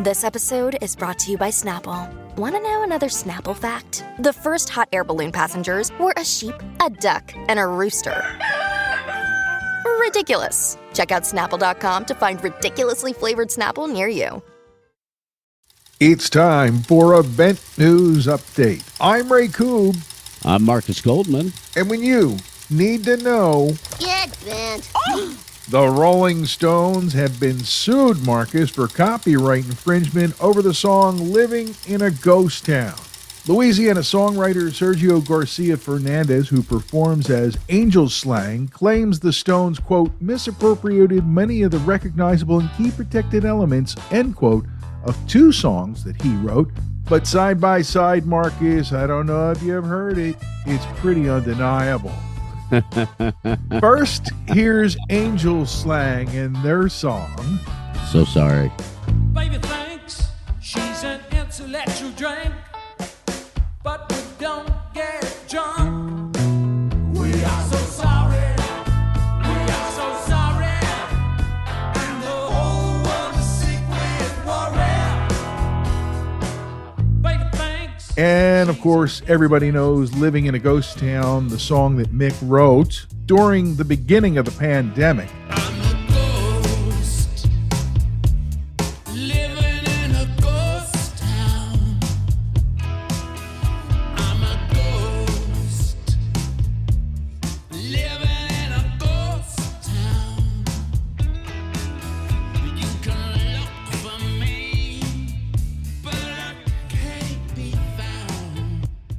This episode is brought to you by Snapple. Want to know another Snapple fact? The first hot air balloon passengers were a sheep, a duck, and a rooster. Ridiculous. Check out Snapple.com to find ridiculously flavored Snapple near you. It's time for Event News Update. I'm Ray Koob. I'm Marcus Goldman. And when you need to know... Get bent. Oh! The Rolling Stones have been sued, Marcus, for copyright infringement over the song Living in a Ghost Town. Louisiana songwriter Sergio Garcia Fernandez, who performs as Angel Slang, claims the Stones, quote, misappropriated many of the recognizable and key protected elements, end quote, of two songs that he wrote. But side by side, Marcus, I don't know if you've heard it, it's pretty undeniable. First, here's Angel Slang and their song. So sorry. Baby thinks she's an intellectual drink, but we don't get drunk. We are so sorry. We are so sorry. And the whole world is sick with worry. Baby thinks. And of course, everybody knows Living in a Ghost Town, the song that Mick wrote during the beginning of the pandemic.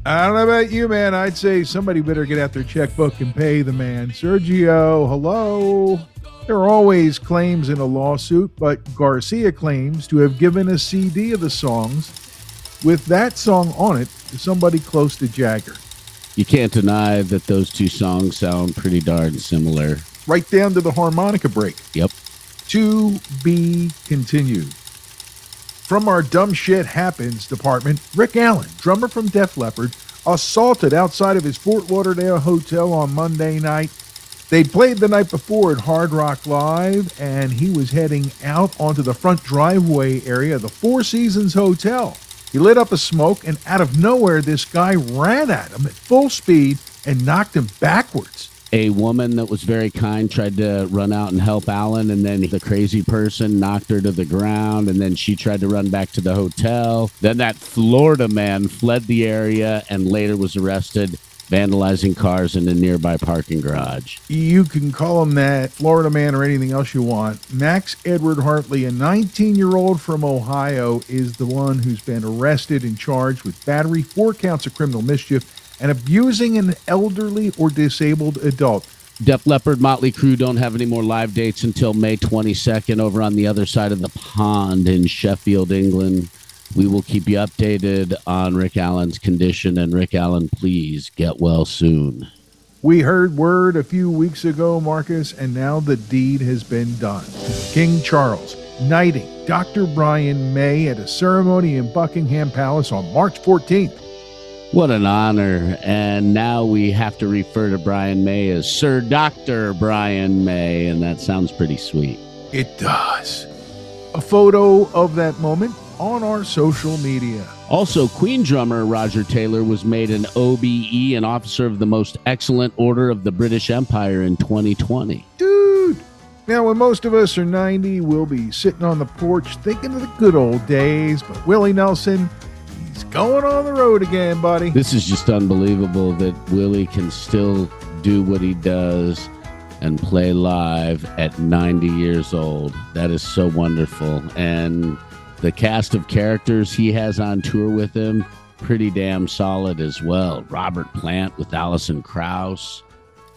I don't know about you, man. I'd say somebody better get out their checkbook and pay the man. Sergio, hello. There are always claims in a lawsuit, but Garcia claims to have given a CD of the songs with that song on it to somebody close to Jagger. You can't deny that those two songs sound pretty darn similar. Right down to the harmonica break. Yep. To be continued. From our Dumb Shit Happens department, Rick Allen, drummer from Def Leppard, assaulted outside of his Fort Lauderdale hotel on Monday night. They played the night before at Hard Rock Live, and he was heading out onto the front driveway area of the Four Seasons Hotel. He lit up a smoke, and out of nowhere, this guy ran at him at full speed and knocked him backwards. A woman that was very kind tried to run out and help Alan, and then the crazy person knocked her to the ground, and then she tried to run back to the hotel. Then that Florida man fled the area and later was arrested, vandalizing cars in a nearby parking garage. You can call him that Florida man or anything else you want. Max Edward Hartley, a 19-year-old from Ohio, is the one who's been arrested and charged with battery, 4 counts of criminal mischief, and abusing an elderly or disabled adult. Def Leppard, Mötley Crüe don't have any more live dates until May 22nd over on the other side of the pond in Sheffield, England. We will keep you updated on Rick Allen's condition. And Rick Allen, please get well soon. We heard word a few weeks ago, Marcus, and now the deed has been done. King Charles knighting Dr. Brian May at a ceremony in Buckingham Palace on March 14th. What an honor. And now we have to refer to Brian May as Sir Dr. Brian May, and that sounds pretty sweet. It does. A photo of that moment on our social media. Also, Queen drummer Roger Taylor was made an OBE, an Officer of the Most Excellent Order of the British Empire in 2020. Dude! Now, when most of us are 90, we'll be sitting on the porch thinking of the good old days, but Willie Nelson... going on the road again, buddy. This is just unbelievable that Willie can still do what he does and play live at 90 years old. That is so wonderful. And the cast of characters he has on tour with him, pretty damn solid as well. Robert Plant with Allison Krauss,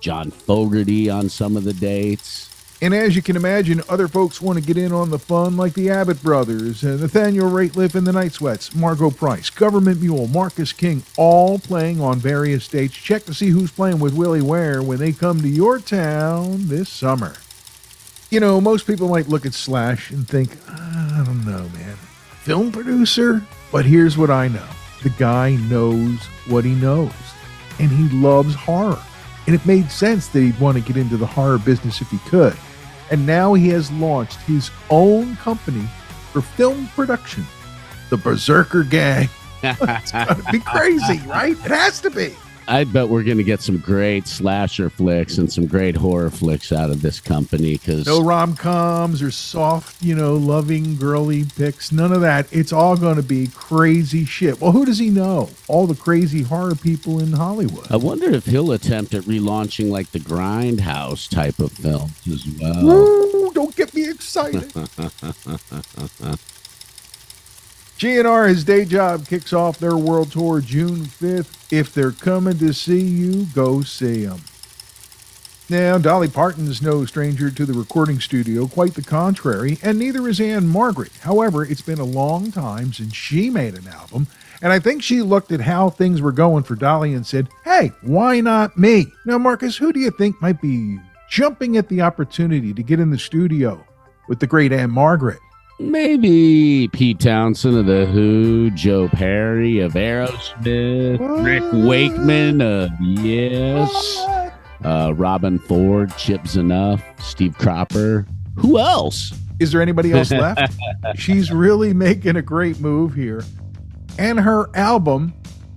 John Fogarty on some of the dates. And as you can imagine, other folks want to get in on the fun, like the Abbott Brothers, Nathaniel Rateliff and the Night Sweats, Margot Price, Government Mule, Marcus King, all playing on various dates. Check to see who's playing with Willie Ware when they come to your town this summer. You know, most people might look at Slash and think, I don't know, man, film producer? But here's what I know. The guy knows what he knows, and he loves horror. And it made sense that he'd want to get into the horror business if he could. And now he has launched his own company for film production. The Berserker Gang. It's gotta be crazy, right? It has to be. I bet we're going to get some great slasher flicks and some great horror flicks out of this company. Because no rom-coms or soft, loving, girly picks. None of that. It's all going to be crazy shit. Well, who does he know? All the crazy horror people in Hollywood. I wonder if he'll attempt at relaunching like the Grindhouse type of films as well. Woo, don't get me excited. G&R, his day job, kicks off their world tour June 5th. If they're coming to see you, go see them. Now, Dolly Parton's no stranger to the recording studio, quite the contrary, and neither is Ann-Margaret. However, it's been a long time since she made an album, and I think she looked at how things were going for Dolly and said, hey, why not me? Now, Marcus, who do you think might be jumping at the opportunity to get in the studio with the great Ann-Margaret? Maybe Pete Townsend of The Who, Joe Perry of Aerosmith, what? Rick Wakeman of Yes, Robin Ford, Chip Zdarsky, Steve Cropper. Who else? Is there anybody else left? She's really making a great move here. And her album,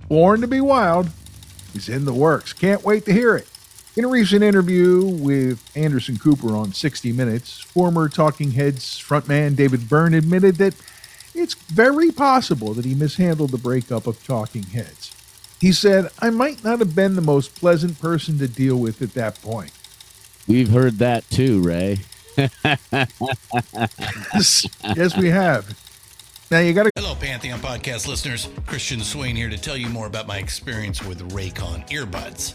Born to be Wild, is in the works. Can't wait to hear it. In a recent interview with Anderson Cooper on 60 Minutes, former Talking Heads frontman David Byrne admitted that it's very possible that he mishandled the breakup of Talking Heads. He said, I might not have been the most pleasant person to deal with at that point. We've heard that too, Ray. Yes, we have. Now you gotta. Hello, Pantheon podcast listeners. Christian Swain here to tell you more about my experience with Raycon earbuds.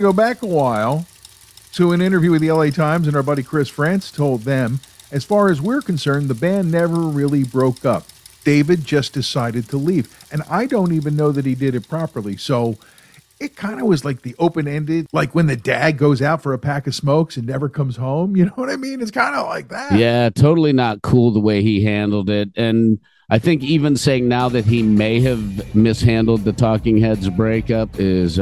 Go back a while to an interview with the LA Times, and our buddy Chris Frantz told them, as far as we're concerned, the band never really broke up. David just decided to leave, and I don't even know that he did it properly. So it kind of was like the open-ended, like when the dad goes out for a pack of smokes and never comes home. You know what I mean? It's kind of like that. Yeah, totally not cool the way he handled it. And I think even saying now that he may have mishandled the Talking Heads breakup is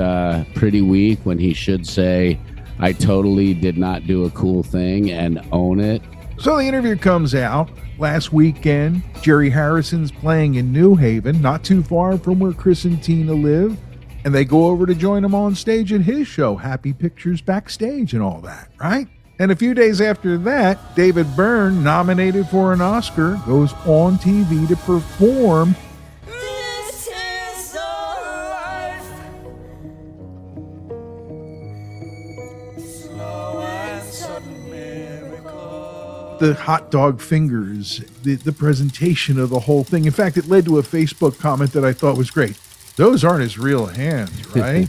pretty weak, when he should say, I totally did not do a cool thing and own it. So the interview comes out last weekend. Jerry Harrison's playing in New Haven, not too far from where Chris and Tina live, and they go over to join him on stage at his show, Happy Pictures Backstage and all that, right? And a few days after that, David Byrne, nominated for an Oscar, goes on TV to perform This Is Life. Slow and sudden miracle. The hot dog fingers, the presentation of the whole thing. In fact, it led to a Facebook comment that I thought was great. Those aren't his real hands, right?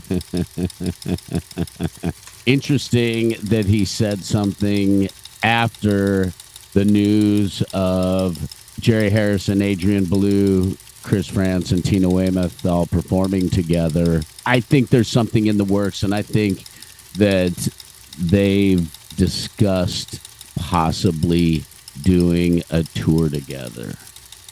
Interesting that he said something after the news of Jerry Harrison, Adrian Belew, Chris Frantz, and Tina Weymouth all performing together. I think there's something in the works, and I think that they've discussed possibly doing a tour together.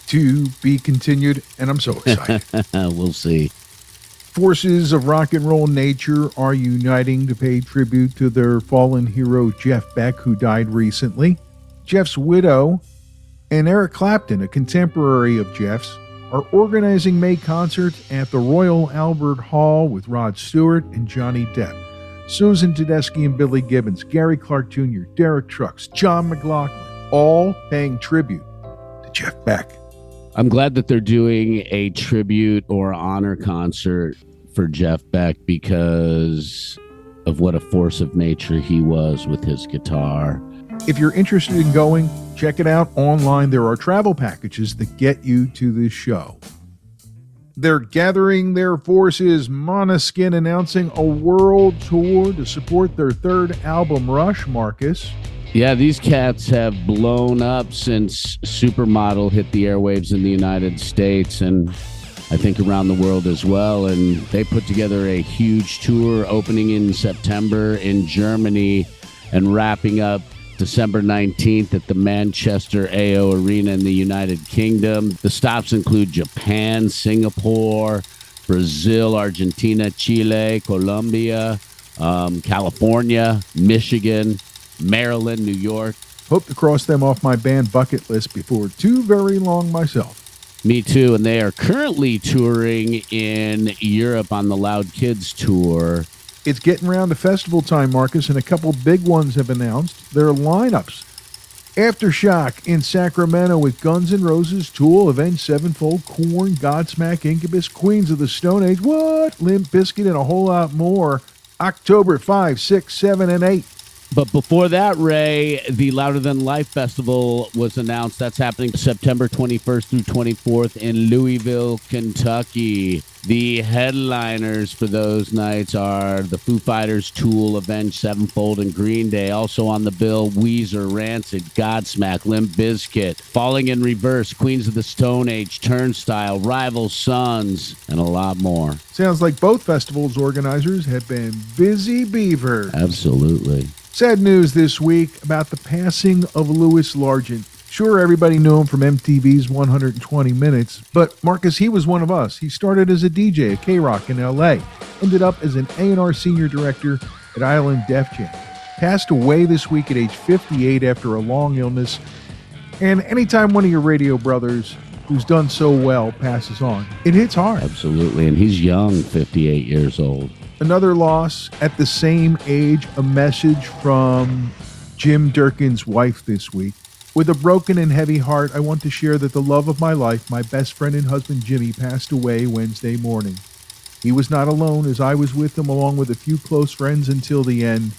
To be continued, and I'm so excited. We'll see. Forces of rock and roll nature are uniting to pay tribute to their fallen hero, Jeff Beck, who died recently. Jeff's widow and Eric Clapton, a contemporary of Jeff's, are organizing May concerts at the Royal Albert Hall with Rod Stewart and Johnny Depp, Susan Tedeschi and Billy Gibbons, Gary Clark Jr., Derek Trucks, John McLaughlin, all paying tribute to Jeff Beck. I'm glad that they're doing a tribute or honor concert for Jeff Beck because of what a force of nature he was with his guitar. If you're interested in going, check it out online. There are travel packages that get you to this show. They're gathering their forces. Måneskin announcing a world tour to support their third album, Rush, Marcus. Yeah, these cats have blown up since Supermodel hit the airwaves in the United States and I think around the world as well. And they put together a huge tour opening in September in Germany and wrapping up December 19th at the Manchester AO Arena in the United Kingdom. The stops include Japan, Singapore, Brazil, Argentina, Chile, Colombia, California, Michigan, Maryland, New York. Hope to cross them off my band bucket list before too very long myself. Me too, and they are currently touring in Europe on the Loud Kids tour. It's getting around to festival time, Marcus, and a couple big ones have announced their lineups. Aftershock in Sacramento with Guns N' Roses, Tool, Avenged Sevenfold, Korn, Godsmack, Incubus, Queens of the Stone Age, what? Limp Bizkit, and a whole lot more. October 5, 6, 7, and 8. But before that, Ray, the Louder Than Life Festival was announced. That's happening September 21st through 24th in Louisville, Kentucky. The headliners for those nights are the Foo Fighters, Tool, Avenged Sevenfold, and Green Day. Also on the bill, Weezer, Rancid, Godsmack, Limp Bizkit, Falling in Reverse, Queens of the Stone Age, Turnstile, Rival Sons, and a lot more. Sounds like both festivals' organizers have been busy beaver. Absolutely. Sad news this week about the passing of Louis Largent. Sure, everybody knew him from MTV's 120 Minutes, but Marcus, he was one of us. He started as a DJ at K-Rock in L.A., ended up as an A&R senior director at Island Def Jam. Passed away this week at age 58 after a long illness. And anytime one of your radio brothers who's done so well passes on, it hits hard. Absolutely, and he's young, 58 years old. Another loss at the same age, a message from Jim Durkin's wife this week. With a broken and heavy heart, I want to share that the love of my life, my best friend and husband Jimmy, passed away Wednesday morning. He was not alone as I was with him along with a few close friends until the end.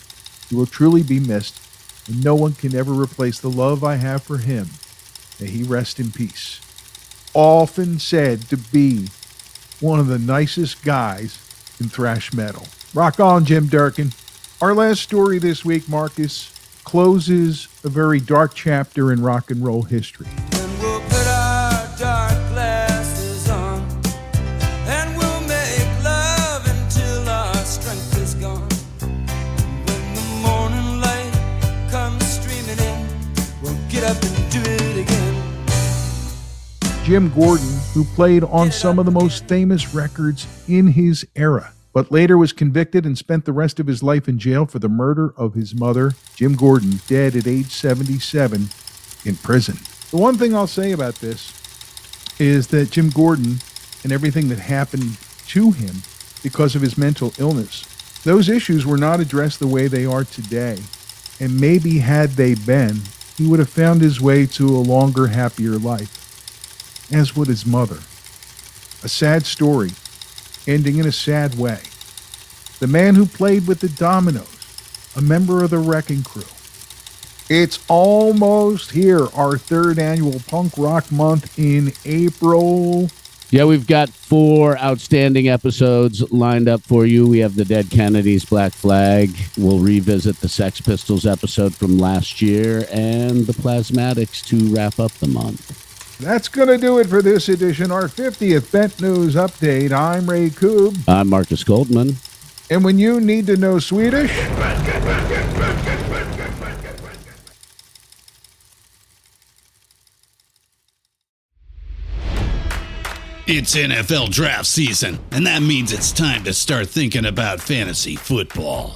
He will truly be missed, and no one can ever replace the love I have for him. May he rest in peace. Often said to be one of the nicest guys in thrash metal. Rock on, Jim Durkin. Our last story this week, Marcus, closes a very dark chapter in rock and roll history. And we'll put our dark glasses on, and we'll make love until our strength is gone. When the morning light comes streaming in, we'll get up and do it again. Jim Gordon, who played on some of the most famous records in his era, but later was convicted and spent the rest of his life in jail for the murder of his mother, Jim Gordon, dead at age 77 in prison. The one thing I'll say about this is that Jim Gordon and everything that happened to him because of his mental illness, those issues were not addressed the way they are today. And maybe had they been, he would have found his way to a longer, happier life, as would his mother. A sad story, ending in a sad way. The man who played with the Dominoes, a member of the Wrecking Crew. It's almost here, our third annual Punk Rock Month in April. Yeah, we've got 4 outstanding episodes lined up for you. We have the Dead Kennedys, Black Flag. We'll revisit the Sex Pistols episode from last year and the Plasmatics to wrap up the month. That's going to do it for this edition, our 50th Bent News Update. I'm Ray Koob. I'm Marcus Goldman. And when you need to know Swedish... It's NFL draft season, and that means it's time to start thinking about fantasy football.